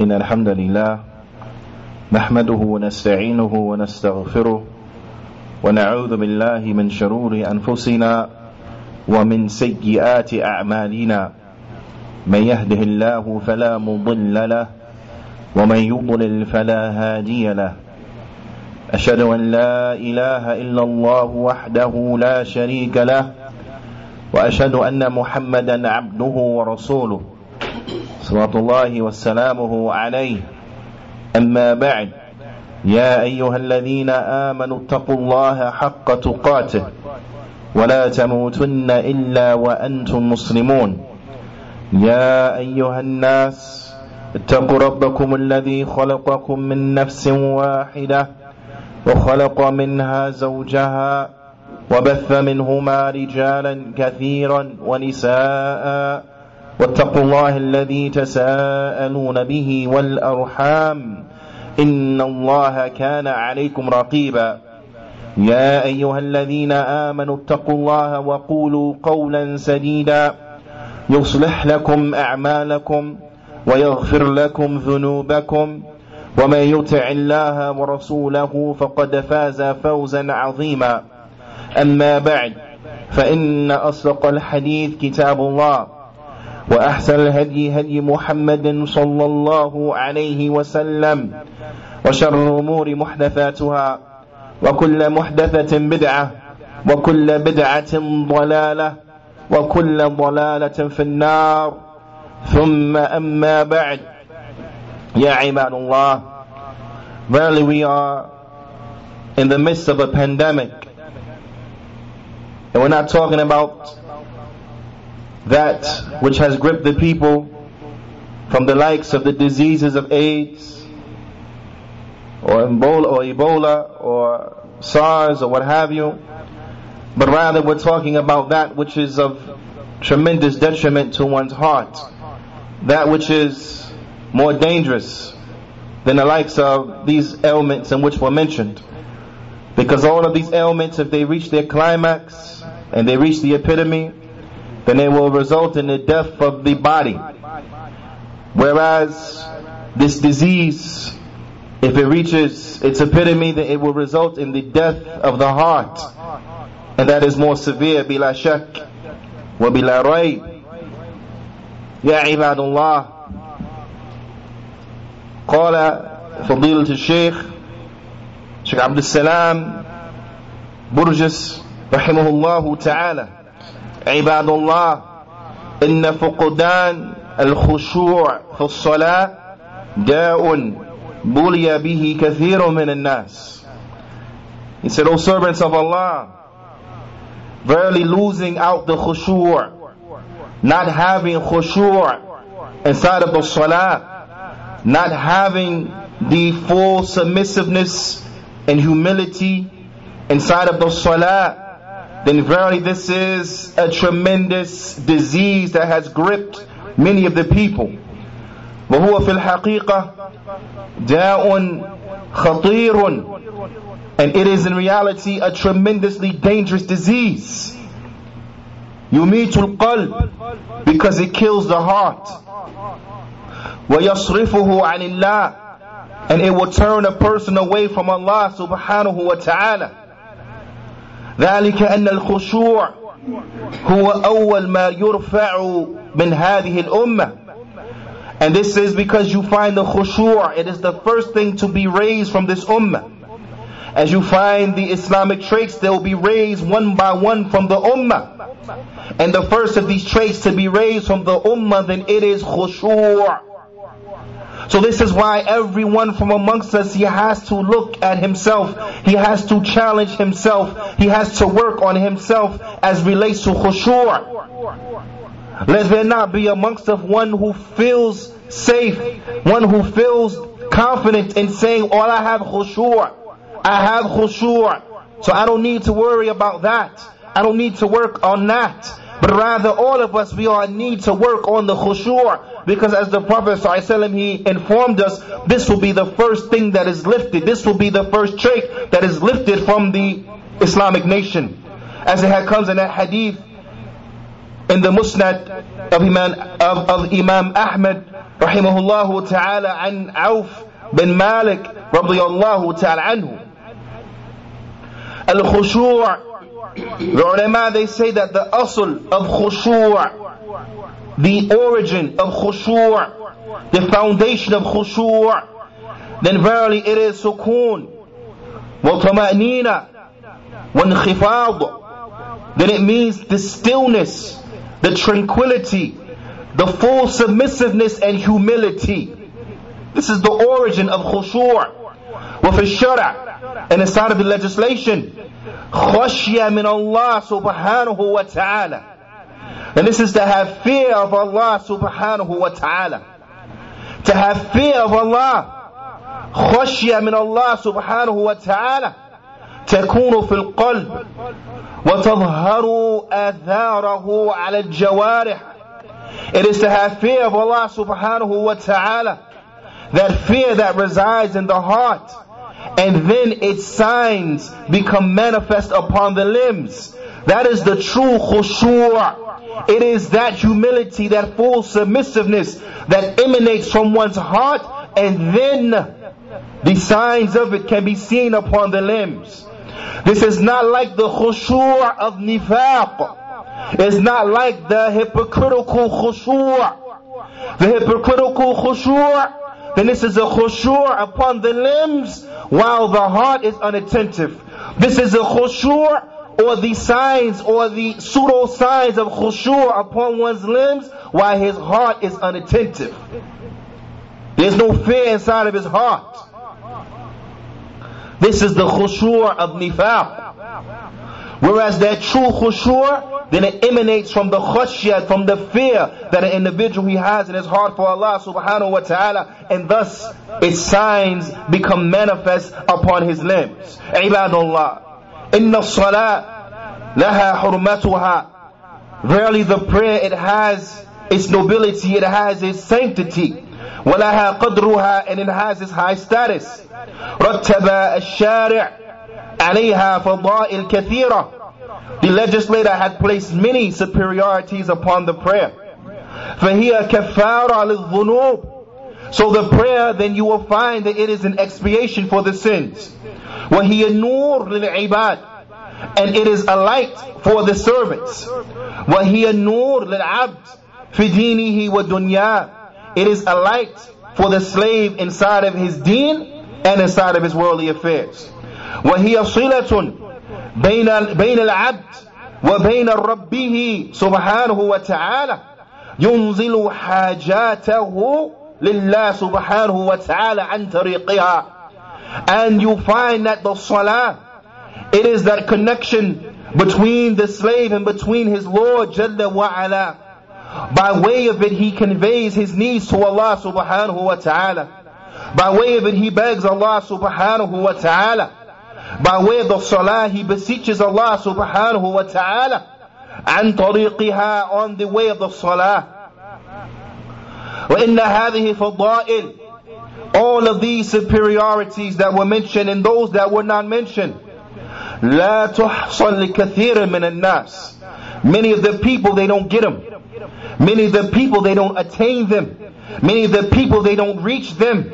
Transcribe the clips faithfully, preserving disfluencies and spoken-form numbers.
إن الحمد لله نحمده ونستعينه ونستغفره ونعوذ بالله من شرور أنفسنا ومن سيئات أعمالنا من يهده الله فلا مضل له ومن يضلل فلا هادي له أشهد أن لا إله إلا الله وحده لا شريك له وأشهد أن محمدا عبده ورسوله صلوات الله وسلامه عليه أما بعد يا أيها الذين آمنوا اتقوا الله حق تقاته ولا تموتن إلا وأنتم مسلمون يا أيها الناس اتقوا ربكم الذي خلقكم من نفس واحدة وخلق منها زوجها وبث منهما رجالا كثيرا ونساء واتقوا الله الذي تساءلون به والأرحام إن الله كان عليكم رقيبا يا أيها الذين آمنوا اتقوا الله وقولوا قولا سديدا يصلح لكم أعمالكم ويغفر لكم ذنوبكم ومن يطع الله ورسوله فقد فاز فوزا عظيما أما بعد فإن أصدق الحديث كتاب الله وأحسن الهدي هدي محمد صلى الله عليه وسلم وشر الأمور محدثاتها وكل محدثة بدعة وكل بدعة ضلالة وكل ضلالة في النار ثم أما بعد يا عباد الله. Verily we are in the midst of a pandemic, and we're not talking about that which has gripped the people from the likes of the diseases of AIDS or Ebola or SARS or what have you, but rather we're talking about that which is of tremendous detriment to one's heart, that which is more dangerous than the likes of these ailments in which were mentioned. Because all of these ailments, if they reach their climax and they reach the epitome, then they will result in the death of the body. Whereas this disease, if it reaches its epitome, then it will result in the death of the heart. And that is more severe, bila shak wa bila rayb. Ya ibadullah. قال فضيلة الشيخ الشيخ عبد السلام برجس رحمه الله تعالى: عباد الله، إن فقدان الخشوع في الصلاة داء بلي به كثير من الناس. He said, O servants of Allah, verily losing out the khushu', not having khushu' inside of the salah, not having the full submissiveness and humility inside of the salah, then verily this is a tremendous disease that has gripped many of the people. وَهُوَ فِي الْحَقِيقَةِ دَاءٌ خَطِيرٌ. And it is in reality a tremendously dangerous disease. يُمِيتُ الْقَلْبِ, because it kills the heart. وَيَصْرِفُهُ عَنِ اللَّهِ, and it will turn a person away from Allah subhanahu wa ta'ala. ذَلِكَ أَنَّ الْخُشُوعُ هُوَ أَوَّلْ مَا يُرْفَعُ مِنْ هَذِهِ الْأُمَّةِ. And this is because you find the khushu', it is the first thing to be raised from this ummah. As you find the Islamic traits, they will be raised one by one from the ummah. And the first of these traits to be raised from the ummah, then it is khushu'. So this is why everyone from amongst us, he has to look at himself, he has to challenge himself, he has to work on himself as relates to khushu'. Let there not be amongst us one who feels safe, one who feels confident in saying, oh, I have khushu', I have khushu', so I don't need to worry about that, I don't need to work on that. But rather all of us, we all need to work on the khushu', because as the Prophet ﷺ, he informed us, this will be the first thing that is lifted, this will be the first trait that is lifted from the Islamic nation. As it comes in that hadith, in the musnad of Imam, of, of Imam Ahmad rahimahullahu ta'ala an Auf bin Malik radiyallahu ta'ala anhu. Al-khushu', the ulama, they say that the asl of khushu', the origin of khushu', the foundation of khushu', then verily it is sukoon, wa tama'nina, wa inkhifad. Then it means the stillness, the tranquility, the full submissiveness and humility. This is the origin of khushu'. وفي الشرع, and inside of the legislation, خشية من الله سبحانه وتعالى. And this is to have fear of Allah subhanahu wa ta'ala. To have fear of Allah, خشية من الله سبحانه وتعالى تكون في القلب وتظهر آثاره على الجوارح. It is to have fear of Allah subhanahu wa ta'ala, that fear that resides in the heart, and then its signs become manifest upon the limbs. That is the true khushu'. It is that humility, that full submissiveness that emanates from one's heart, and then the signs of it can be seen upon the limbs. This is not like the khushu' of nifaq. It's not like the hypocritical khushu'. The hypocritical khushu', then this is a khushu' upon the limbs while the heart is unattentive. This is a khushu', or the signs or the pseudo signs of khushu' upon one's limbs while his heart is unattentive. There's no fear inside of his heart. This is the khushu' of nifaq. Whereas that true khushu', then it emanates from the khashiyat, from the fear that an individual he has in his heart for Allah subhanahu wa ta'ala, and thus its signs become manifest upon his limbs. Ibadullah, inna salat laha hurmatuha. Verily the prayer, it has its nobility, it has its sanctity. Walaha qadruha, and it has its high status. Rattaba al-shari' alayha fada'il kathira. The legislator had placed many superiorities upon the prayer. فَهِيَ كَفَّارَ لِلذُّنُوبِ. So the prayer, then you will find that it is an expiation for the sins. وَهِيَ نُورٌ لِلْعِبَادِ. And it is a light for the servants. وَهِيَ نُورٌ لِلْعَبْدِ فِي دِينِهِ وَالدُّنْيَا. It is a light for the slave inside of his deen and inside of his worldly affairs. وَهِيَ صِلَةٌ بين العبد وبين ربه سبحانه وتعالى ينزل حاجاته لله سبحانه وتعالى عن طريقها. And you find that the salah, it is that connection between the slave and between his Lord Jalla wa Ala. By way of it he conveys his needs to Allah subhanahu wa ta'ala. By way of it he begs Allah subhanahu wa ta'ala. By way of the salah, he beseeches Allah subhanahu wa ta'ala. عن طريقها, on the way of the salah. وَإِنَّ هَذِهِ فَضَائِلِ. All of these superiorities that were mentioned and those that were not mentioned. لَا تُحْصَلْ لِكَثِيرٍ مِنَ النَّاسِ. Many of the people, they don't get them. Many of the people, they don't attain them. Many of the people, they don't reach them.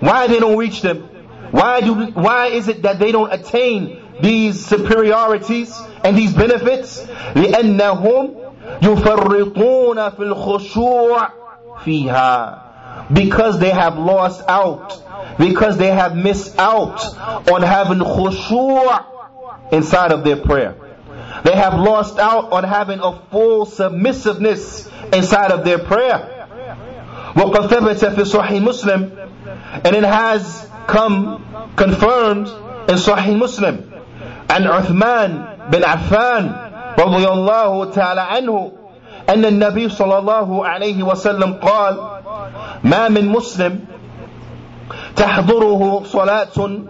Why they don't reach them? Why do? Why is it that they don't attain these superiorities and these benefits? لأنهم يفرطون في الخشوع فيها. Because they have lost out, because they have missed out on having khushu' inside of their prayer. They have lost out on having a full submissiveness inside of their prayer. وقد ثبت في صحيح مسلم, and it has come confirmed in Sahih Muslim, and Uthman bin Affan radiyallahu ta'ala anhu, أن النبي صلى الله عليه وسلم قال ما من مسلم تحضره صلاة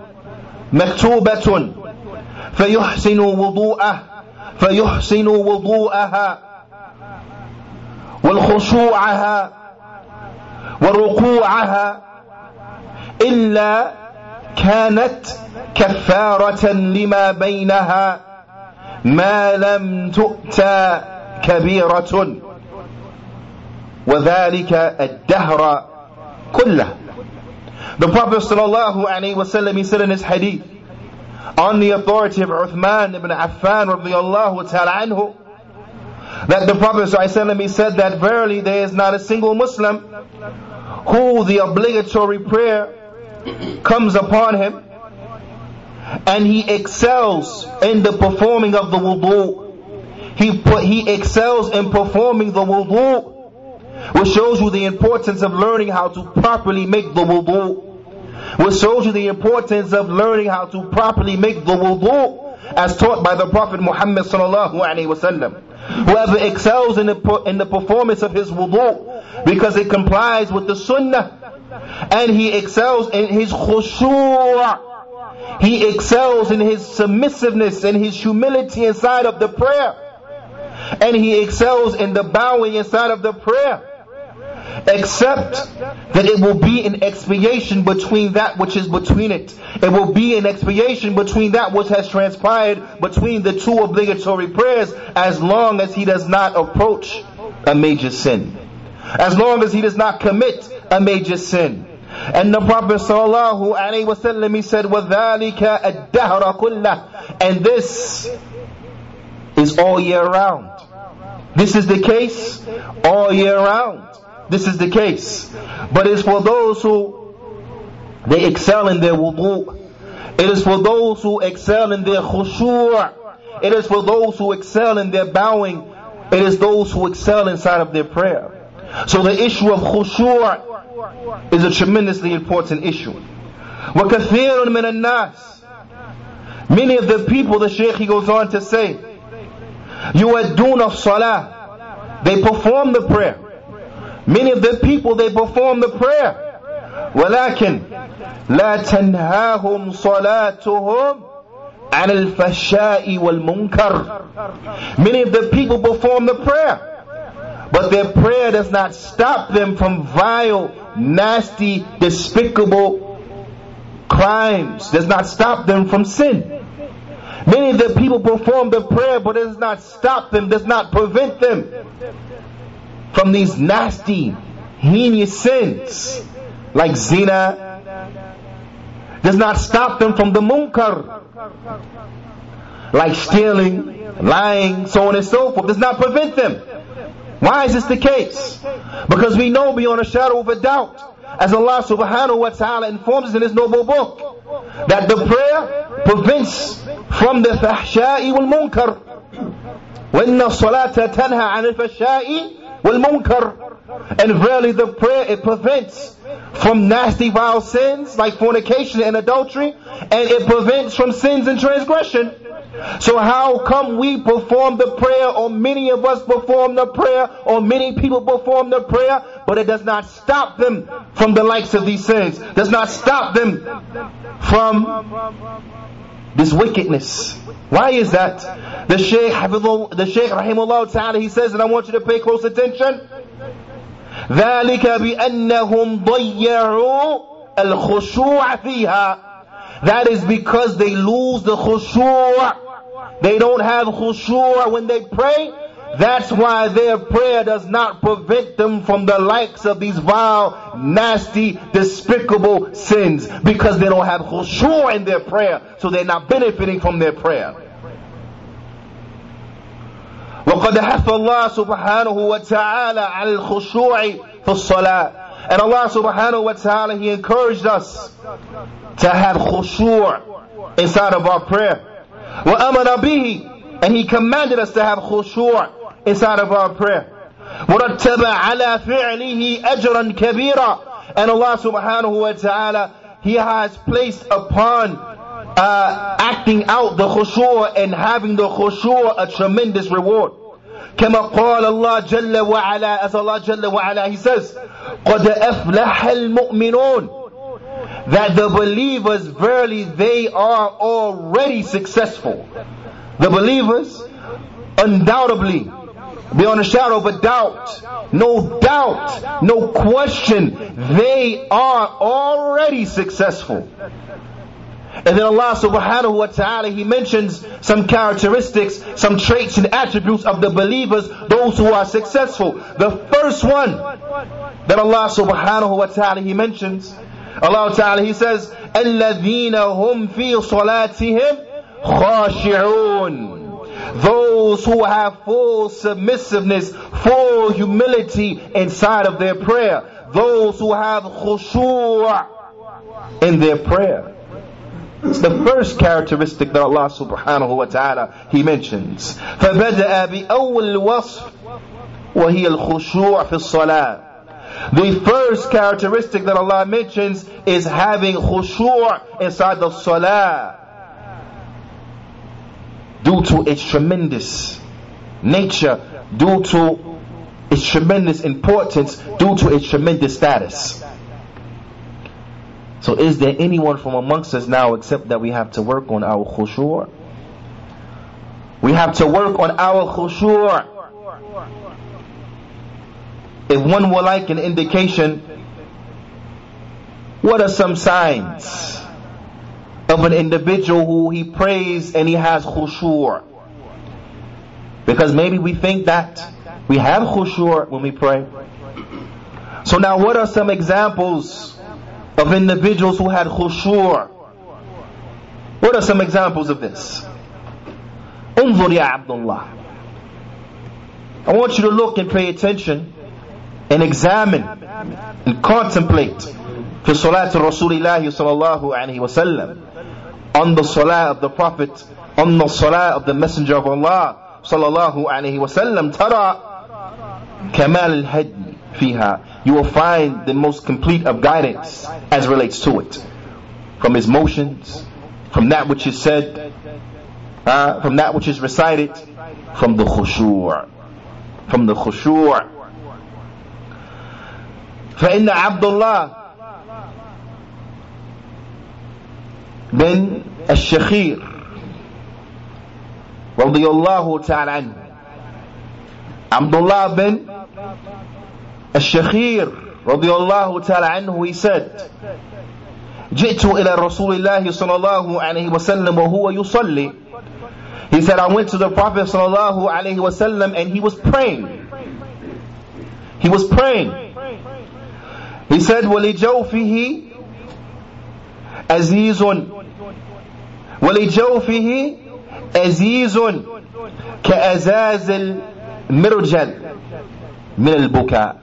مكتوبة فيحسن وضوءه فيحسن وضوءها والخشوعها وركوعها إلا كانت كفارة لما بينها ما لم تؤتى كبيرة وذلك الدهر kullah. The Prophet sallallahu alaihi wasallam, he said in his hadith, on the authority of Uthman ibn Affan radiyallahu ta'ala anhu, that the Prophet sallallahu alaihi wasallam, he said that verily there is not a single Muslim who the obligatory prayer comes upon him and he excels in the performing of the wudu. He put, he excels in performing the wudu, which shows you the importance of learning how to properly make the wudu. Which shows you the importance of learning how to properly make the wudu, as taught by the Prophet Muhammad sallallahu alaihi wasallam. Whoever excels in the in the performance of his wudu, because it complies with the sunnah, and he excels in his khushu'. He excels in his submissiveness and his humility inside of the prayer. And he excels in the bowing inside of the prayer. Except that it will be an expiation between that which is between it. It will be an expiation between that which has transpired between the two obligatory prayers, as long as he does not approach a major sin. As long as he does not commit a major sin. And the Prophet sallallahu alaihi wasallam, he said, وَذَلِكَ الدَّهْرَ كُلَّهُ, and this is all year round. This is the case all year round. This is the case. But it's for those who they excel in their wudu. It is for those who excel in their khushu'. It is for those who excel in their bowing. It is those who excel inside of their prayer. So the issue of khushu' is a tremendously important issue. وَكَثِيرٌ مِنَ النَّاسِ, many of the people, the Shaykh, he goes on to say, يُوَدُّونَ الصَّلَاةِ, they perform the prayer. Many of the people, they perform the prayer. وَلَكِنْ لَا تَنْهَاهُمْ صَلَاتُهُمْ عَنِ الْفَشَاءِ وَالْمُنْكَرِ. Many of the people perform the prayer, but their prayer does not stop them from vile, nasty, despicable crimes, does not stop them from sin. Many of the people perform the prayer, but it does not stop them, does not prevent them from these nasty, heinous sins like zina, does not stop them from the munkar, like stealing, lying, so on and so forth, does not prevent them. Why is this the case? Because we know beyond a shadow of a doubt, as Allah subhanahu wa ta'ala informs us in His noble book, that the prayer prevents from the fahsha'i wal munkar. وَإِنَّ الصَّلَاةَ تَنْهَى عَنِ الْفَحْشَاءِ وَالْمُنْكَرِ. And verily the prayer, it prevents from nasty vile sins like fornication and adultery, and it prevents from sins and transgression. So how come we perform the prayer, or many of us perform the prayer, or many people perform the prayer, but it does not stop them from the likes of these sins, does not stop them from this wickedness? Why is that? The Shaykh, the Shaykh rahimahullah ta'ala, he says, and I want you to pay close attention, ذَلِكَ بِأَنَّهُمْ ضَيَّعُوا الْخُشُوعَ فِيهَا. That is because they lose the khushu'. They don't have khushu' when they pray. That's why their prayer does not prevent them from the likes of these vile, nasty, despicable sins, because they don't have khushu' in their prayer, so they're not benefiting from their prayer. وَقَدْ حَثَّ اللَّهُ سُبْحَانَهُ وَتَعَالَى عَلَى الْخُشُوعِ فِي الصَّلَاةِ. And Allah subhanahu wa ta'ala, He encouraged us to have khushu' inside of our prayer. وَأَمَرَ بِهِ, and He commanded us to have khushu' inside of our prayer. وَرَتَّبَ عَلَى فِعْلِهِ أَجْرًا كَبِيرًا. And Allah subhanahu wa ta'ala, He has placed upon uh, acting out the khushu' and having the khushu' a tremendous reward. كَمَا قَالَ اللَّهُ جَلَّ وَعَلَىٰ, as Allah Jalla wa Ala, He says, قَدْ أَفْلَحَ الْمُؤْمِنُونَ, that the believers, verily they are already successful. The believers, undoubtedly, beyond a shadow of a doubt, no doubt, no question, they are already successful. And then Allah subhanahu wa ta'ala, He mentions some characteristics, some traits and attributes of the believers, those who are successful. The first one, that Allah subhanahu wa ta'ala, He mentions. Allah ta'ala, He says, الَّذِينَ هُمْ فِي صَلَاتِهِمْ خَاشِعُونَ. Those who have full submissiveness, full humility inside of their prayer. Those who have khushu' in their prayer. It's the first characteristic that Allah subhanahu wa ta'ala, He mentions. فَبَدَأَ بِأَوَّلِ الْوَصْفِ وَهِيَ الْخُشُوعُ فِي الصَّلَاةِ. The first characteristic that Allah mentions is having khushu' inside the salah, due to its tremendous nature, due to its tremendous importance, due to its tremendous status. So is there anyone from amongst us now, except that we have to work on our khushu'? We have to work on our khushu'. If one would like an indication, what are some signs of an individual who he prays and he has khushu'? Because maybe we think that we have khushu' when we pray. So now, what are some examples of individuals who had khushu'? What are some examples of this? انظر يا عبد الله. I want you to look and pay attention and examine and contemplate في صلاة رسول الله صلى الله عليه وسلم, on the salah of the Prophet, on the salah of the Messenger of Allah صلى الله عليه وسلم. ترى كمال الهدي فيها. You will find the most complete of guidance as relates to it, from his motions, from that which is said, uh, from that which is recited, from the khushu', from the khushu'. فإن عبد الله بن الشخير رضي الله تعالى عنه. عبد الله بن الشخير رضي الله تعالى عنه, he said, جئت إلى رسول الله صلى الله عليه وسلم وهو يصلي. He said, I went to the Prophet صلى الله عليه وسلم and he was praying. He was praying. He said, وَلِجَوْفِهِ أَزِيزٌ وَلِجَوْفِهِ أَزِيزٌ كَأَزَازِ الْمِرْجَلِ مِنَ الْبُكَاءِ.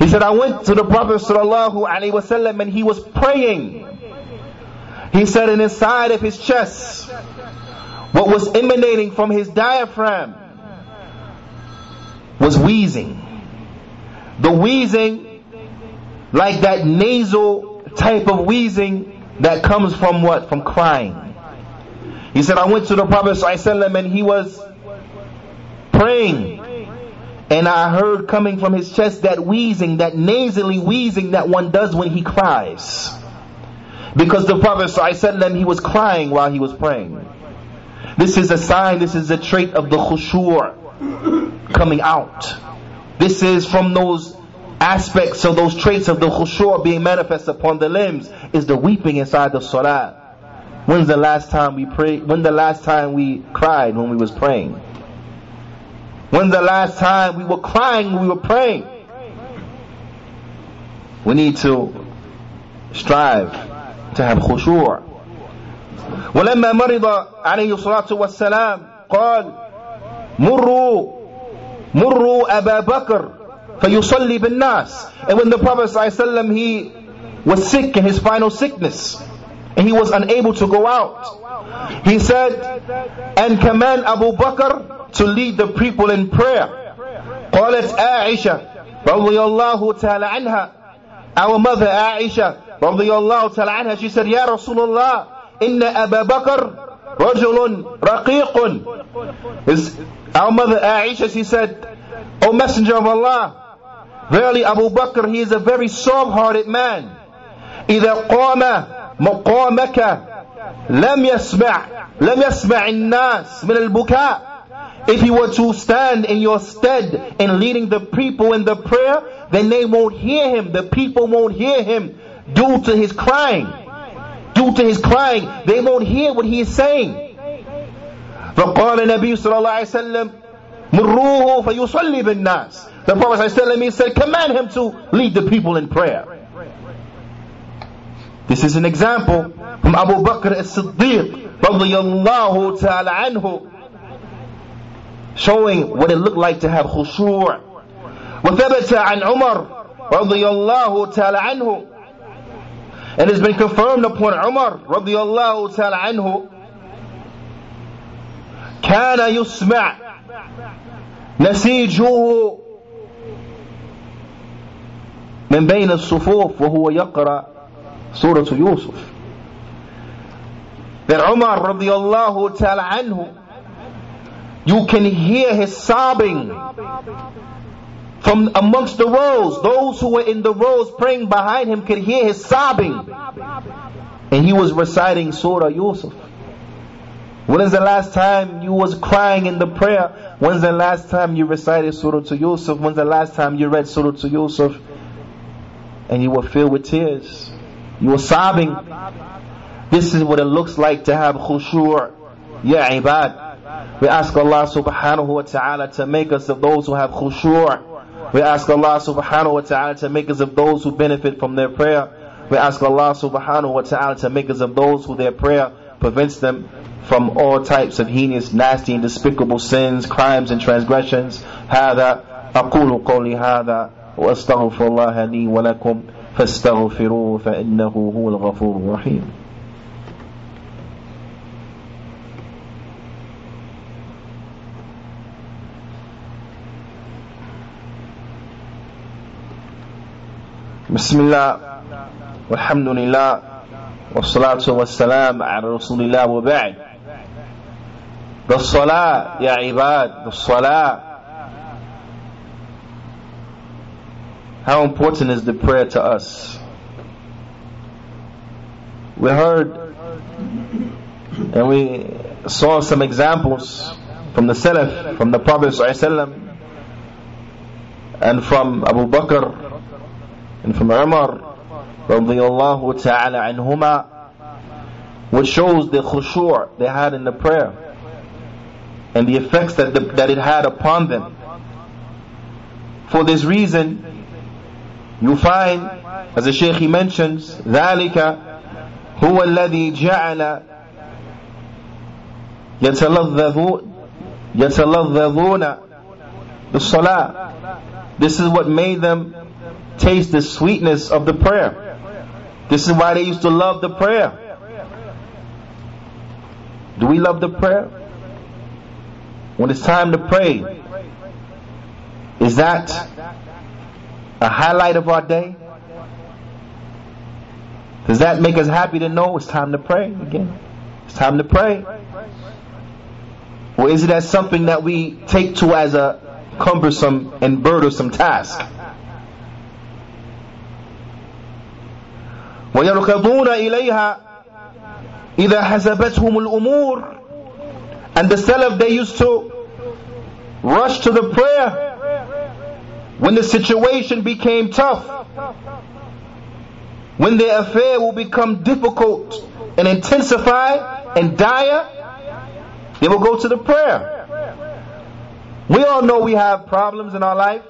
He said, I went to the Prophet sallallahu alaihi wasallam and he was praying. He said, and inside of his chest, what was emanating from his diaphragm was wheezing. The wheezing, like that nasal type of wheezing that comes from what? From crying. He said, I went to the Prophet ﷺ and he was praying, and I heard coming from his chest that wheezing, that nasally wheezing that one does when he cries. Because the Prophet ﷺ, he was crying while he was praying. This is a sign, this is a trait of the khushu' coming out. This is from those aspects, so those traits of the khushu' being manifest upon the limbs, is the weeping inside the salah. When's the last time we prayed? When the last time we cried when we was praying? When the last time we were crying when we were praying? We need to strive to have khushu'. وَلَمَّا مَرِضَ عَلَيْهِ الصَّلَاةُ وَالسَّلَامُ قَالَ مُرُّوا مُرُّوا أَبَا بَكْرَ فَيُصَلِّي بِالنَّاسِ. And when the Prophet ﷺ, he was sick in his final sickness, and he was unable to go out, he said, and command Abu Bakr to lead the people in prayer. قالت عائشة رضي الله تعالى عنها. Our mother Aisha رضي الله تعالى عنها, she said, يا رسول الله إن أبا بكر رجل رقيق. Our mother Aisha, she said, O Messenger of Allah, verily Abu Bakr, he is a very soft-hearted man. إِذَا قَامَ مَقَامَكَ لَمْ يَسْمَعْ لَمْ يَسْمَعِ النَّاسِ مِنَ الْبُكَاءِ. If he were to stand in your stead and leading the people in the prayer, then they won't hear him. The people won't hear him due to his crying. Due to his crying, they won't hear what he is saying. فَقَالَ النَّبِيُّ صَلَى اللَّهُ عَلَيْهِ وَسَلَّمَ Murruhu fayusalli bin nas. The Prophet ﷺ said, command him to lead the people in prayer. This is an example from Abu Bakr as-Siddiq radiyallahu ta'ala anhu, showing what it looked like to have khushu'. وَثَبَتَ عَنْ عُمَرْ رَضِيَ اللَّهُ تَعَالَى عَنْهُ. And it has been confirmed upon Umar رضي الله تعالى عنه, كان يسمع نسيجه من بين الصفوف وهو يقرأ سورة يوسف. That Umar رضي الله تعالى عنه, you can hear his sobbing from amongst the rows. Those who were in the rows praying behind him could hear his sobbing, and he was reciting Surah Yusuf. When is the last time you was crying in the prayer? When's the last time you recited Surah to Yusuf? When's the last time you read Surah to Yusuf and you were filled with tears? You were sobbing. This is what it looks like to have khushu', ya ibad. We ask Allah subhanahu wa ta'ala to make us of those who have khushu'. We ask Allah subhanahu wa ta'ala to make us of those who benefit from their prayer. We ask Allah subhanahu wa ta'ala to make us of those who their prayer prevents them from all types of heinous, nasty, and despicable sins, crimes, and transgressions. هذا أقول قولي هذا وأستغفر الله لي ولكم فاستغفروه فإنه هو الغفور الرحيم. Bismillah, walhamdulillah, wassalatu wassalam ala rasulillah wa ba'd. The salah, ya ibad, the salah. How important is the prayer to us? We heard and we saw some examples from the Salaf, from the Prophet ﷺ, and from Abu Bakr, and from Umar radiyallahu ta'ala anhuma, which shows the khushu' they had in the prayer and the effects that the, that it had upon them. For this reason, you find, as the Shaykh he mentions, ذَلِكَ هُوَ الَّذِي جَعَلَ يَتَلَذَّذُونَ بِالصَّلَاةِ. This is what made them taste the sweetness of the prayer. This is why they used to love the prayer. Do we love the prayer? When it's time to pray, is that a highlight of our day? Does that make us happy to know it's time to pray again? It's time to pray. Or is it as something that we take to as a cumbersome and burdensome task? وَيَرْكَضُونَ إِلَيْهَا إِذَا حَسَبَتْهُمُ الْأُمُورِ. And the Salaf, they used to rush to the prayer when the situation became tough, when their affair will become difficult and intensify and dire, they will go to the prayer. We all know we have problems in our life.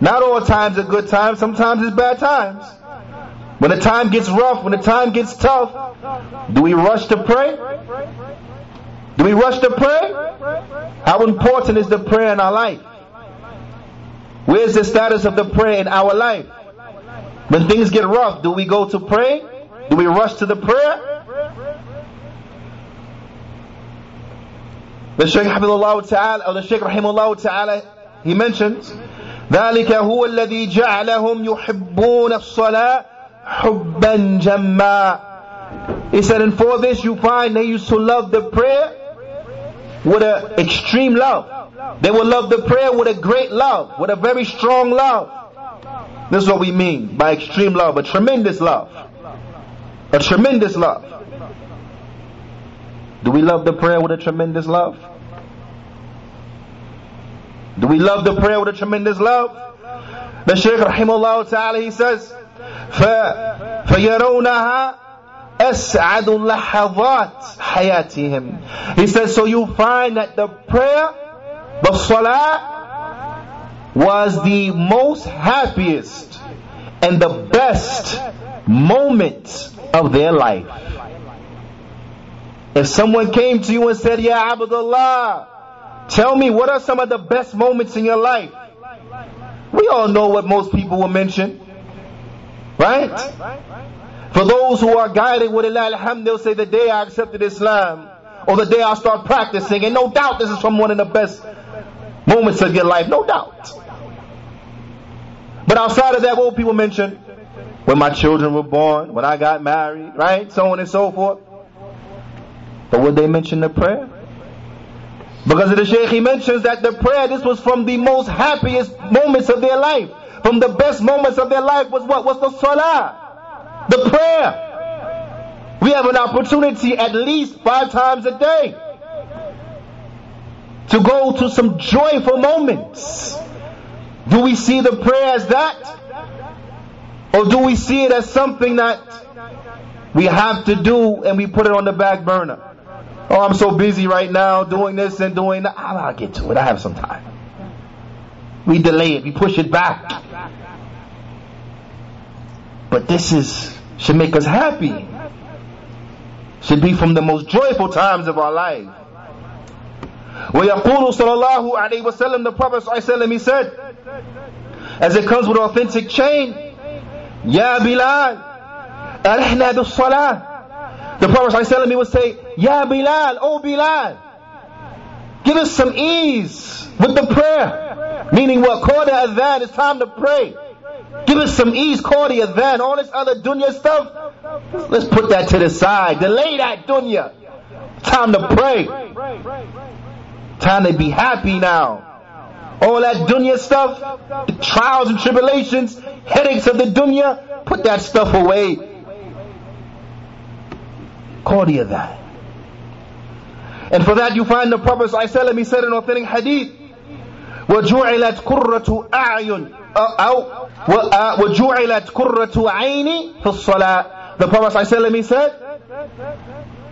Not all times are good times, sometimes it's bad times. When the time gets rough, when the time gets tough, do we rush to pray? Do we rush to pray? How important is the prayer in our life? Where is the status of the prayer in our life? When things get rough, do we go to pray? Do we rush to the prayer? The Shaykh Hafidhullah Ta'ala, or the Shaykh Rahimullah Ta'ala, he mentions, ذَلِكَ هُوَ الَّذِي جَعَلَهُمْ يُحِبُّونَ الصَّلَاةِ حُبًّا جَمًّا. He said, and for this you find they used to love the prayer with an extreme love. They would love the prayer with a great love, with a very strong love. This is what we mean by extreme love, a tremendous love. A tremendous love. Do we love the prayer with a tremendous love? Do we love the prayer with a tremendous love? The Shaykh Rahimullah Ta'ala, he says, فَيَرَوْنَهَا أَسْعَدُ اللَّحَظَاتِ حَيَاتِهِمْ. He says, so you find that the prayer The salah was the most happiest and the best moment of their life. If someone came to you and said, "Ya Abdullah, tell me what are some of the best moments in your life?" We all know what most people will mention, right? For those who are guided with Allah alhamdulillah, they'll say the day I accepted Islam or the day I start practicing, and no doubt this is from one of the best moments of your life, no doubt. But outside of that, what will people mention? When my children were born, when I got married, right? So on and so forth. But would they mention the prayer? Because of the Shaykh, he mentions that the prayer, this was from the most happiest moments of their life. From the best moments of their life was what? Was the salah, the prayer. We have an opportunity at least five times a day to go to some joyful moments. Do we see the prayer as that? Or do we see it as something that we have to do and we put it on the back burner? Oh, I'm so busy right now doing this and doing that. I'll get to it. I have some time. We delay it. We push it back. But this is should make us happy. Should be from the most joyful times of our life. وَيَقُولُ صَلَى اللَّهُ عَلَيْهِ وَسَلَّمَ The Prophet صلى الله عليه وسلم, he said, as it comes with authentic chain, "Ya Bilal, alihna bis salah." The Prophet ﷺ, he would say, "Ya Bilal, oh Bilal, give us some ease with the prayer." Meaning what? Call the adhan, it's time to pray. Give us some ease, call the adhan. All this other dunya stuff, let's put that to the side. Delay that dunya. Time to pray. Time to be happy now. All that dunya stuff, the trials and tribulations, headaches of the dunya, put that stuff away. Call the adhan. And for that you find the Prophet ﷺ, he said in authentic hadith, وَجُعِلَتْ قُرَّةُ أَعْيُنِ أَوْ وَجُعِلَتْ قُرَّةُ عَيْنِ فِي الصَّلَاةِ The Prophet ﷺ, he said,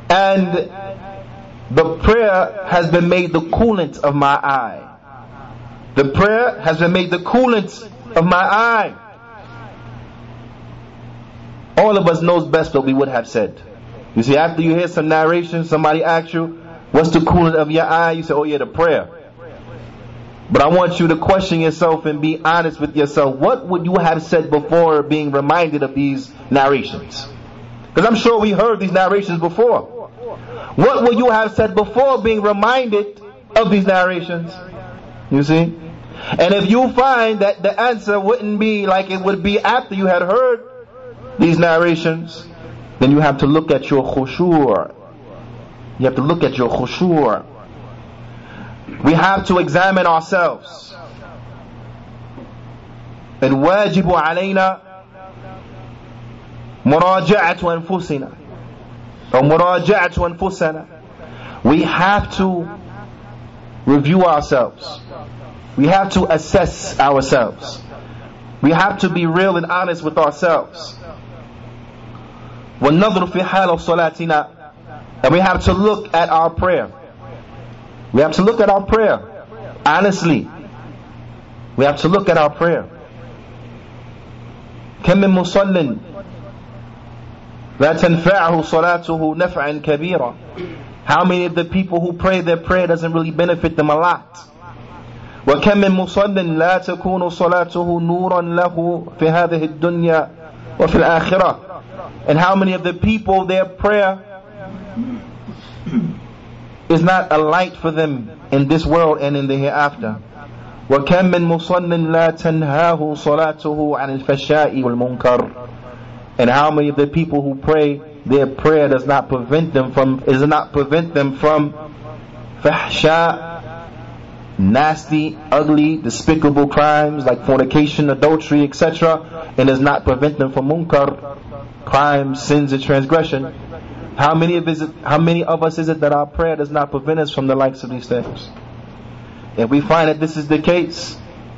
and the prayer has been made the coolant of my eye. The prayer has been made the coolant of my eye. All of us knows best what we would have said. You see, after you hear some narration, somebody asks you, "What's the coolant of your eye?" You say, "Oh yeah, the prayer." But I want you to question yourself and be honest with yourself. What would you have said before being reminded of these narrations? Because I'm sure we heard these narrations before. What would you have said before being reminded of these narrations? You see? And if you find that the answer wouldn't be like it would be after you had heard these narrations, then you have to look at your khushu'. You have to look at your khushu'. We have to examine ourselves. الواجب علينا مراجعة أنفسنا أو مراجعة أنفسنا. We have to review ourselves. We have to assess ourselves. We have to be real and honest with ourselves. وَالنَّظْرُ فِي حَالَ صَلَاتِنَا And we have to look at our prayer. We have to look at our prayer. Honestly. We have to look at our prayer. كَمْ مِنْ مُصَلٍّ لَا تَنْفَعَهُ صَلَاتُهُ نَفْعًا كَبِيرًا How many of the people who pray their prayer doesn't really benefit them a lot? وَكَمْ مِنْ مُصَلٍّ لَا تَكُونُ صَلَاتُهُ نُورًا لَهُ فِي هَذِهِ الدُّنْيَا وَفِي الْآخِرَةِ And how many of the people, their prayer is not a light for them in this world and in the hereafter. وَكَمْ مِنْ مُصَلٍّ لَا تَنْهَاهُ صَلَاتُهُ عَنِ الْفَشَاءِ وَالْمُنْكَرِ And how many of the people who pray their prayer does not prevent them from is not prevent them from fahsha, nasty, ugly, despicable crimes like fornication, adultery, et cetera, and does not prevent them from munkar, crimes, sins, and transgression. How many of is it, how many of us is it that our prayer does not prevent us from the likes of these things? If we find that this is the case,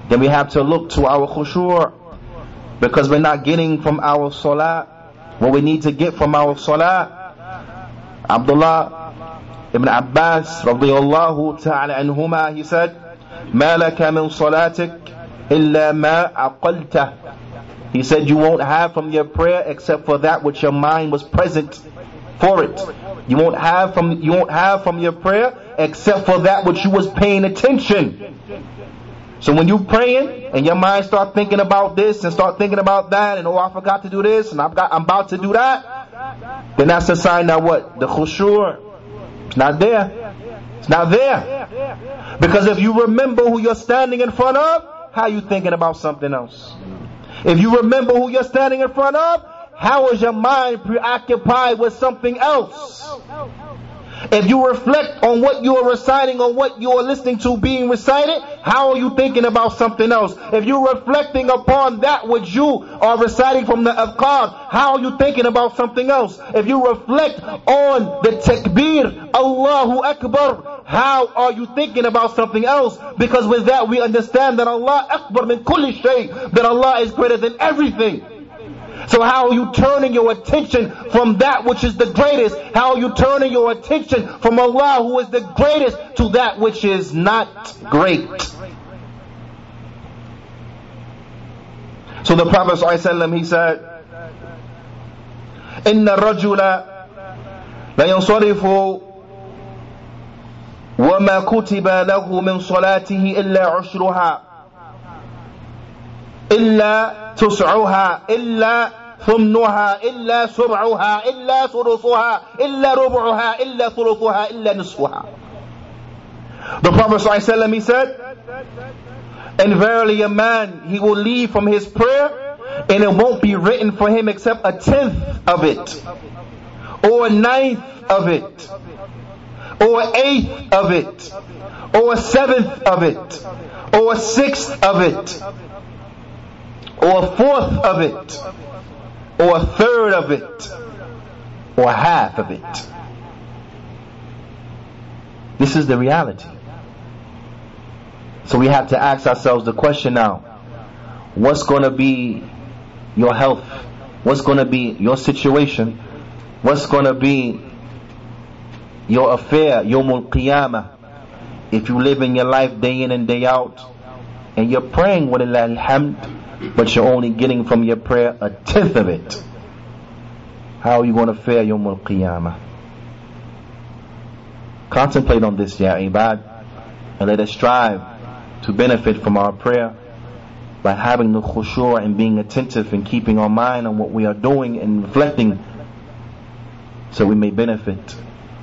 then we have to look to our khushu', because we're not getting from our salah what we need to get from our salah. Abdullah ibn Abbas radiyallahu ta'ala anhuma, he said, ما لك من صلاتك إلا ما عقلته. He said you won't have from your prayer except for that which your mind was present for it. You won't have from, you won't have from your prayer except for that which you was paying attention. So when you praying and your mind start thinking about this and start thinking about that, and oh, I forgot to do this, and I've got, I'm about to do that, then that's a sign that what? The khushu', it's not there. It's not there. Because if you remember who you're standing in front of, how are you thinking about something else? If you remember who you're standing in front of, how is your mind preoccupied with something else? If you reflect on what you are reciting, on what you are listening to being recited, how are you thinking about something else? If you're reflecting upon that which you are reciting from the adhkar, how are you thinking about something else? If you reflect on the takbir, Allahu Akbar, how are you thinking about something else? Because with that we understand that Allah Akbar min kulli shay, that Allah is greater than everything. So how are you turning your attention from that which is the greatest? How are you turning your attention from Allah who is the greatest to that which is not great? So the Prophet ﷺ, he said, إِنَّ الرَّجُلَ لَيَنْصَرِفُ وَمَا كُتِبَ لَهُ مِنْ صَلَاتِهِ إِلَّا عُشْرُهَا إلا تسعها إلا ثمنها إلا سبعها إلا ثلثها إلا ربعها إلا ثلثها إلا نصفها. The Prophet ﷺ, he said, and verily a man, he will leave from his prayer and it won't be written for him except a tenth of it, or a ninth of it, or an eighth of it, or a seventh of it, or a sixth of it, or a fourth of it, or a third of it, or half of it. This is the reality. So we have to ask ourselves the question now, what's going to be your health? What's going to be your situation? What's going to be your affair, Yawmul Qiyamah, if you live in your life day in and day out, and you're praying with Walillahi alhamd, but you're only getting from your prayer a tenth of it? How are you going to fare Yawm al-Qiyamah? Contemplate on this, ya ibad, and let us strive to benefit from our prayer by having the khushu' and being attentive and keeping our mind on what we are doing and reflecting, so we may benefit.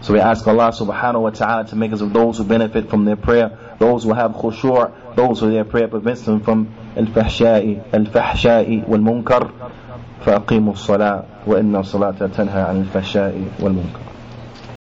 So we ask Allah subhanahu wa ta'ala to make us of those who benefit from their prayer, those who have khushu', those who their prayer prevents them from الفحشاء الفحشاء والمنكر. فأقيموا الصلاة وإن الصلاة تنهى عن الفحشاء والمنكر.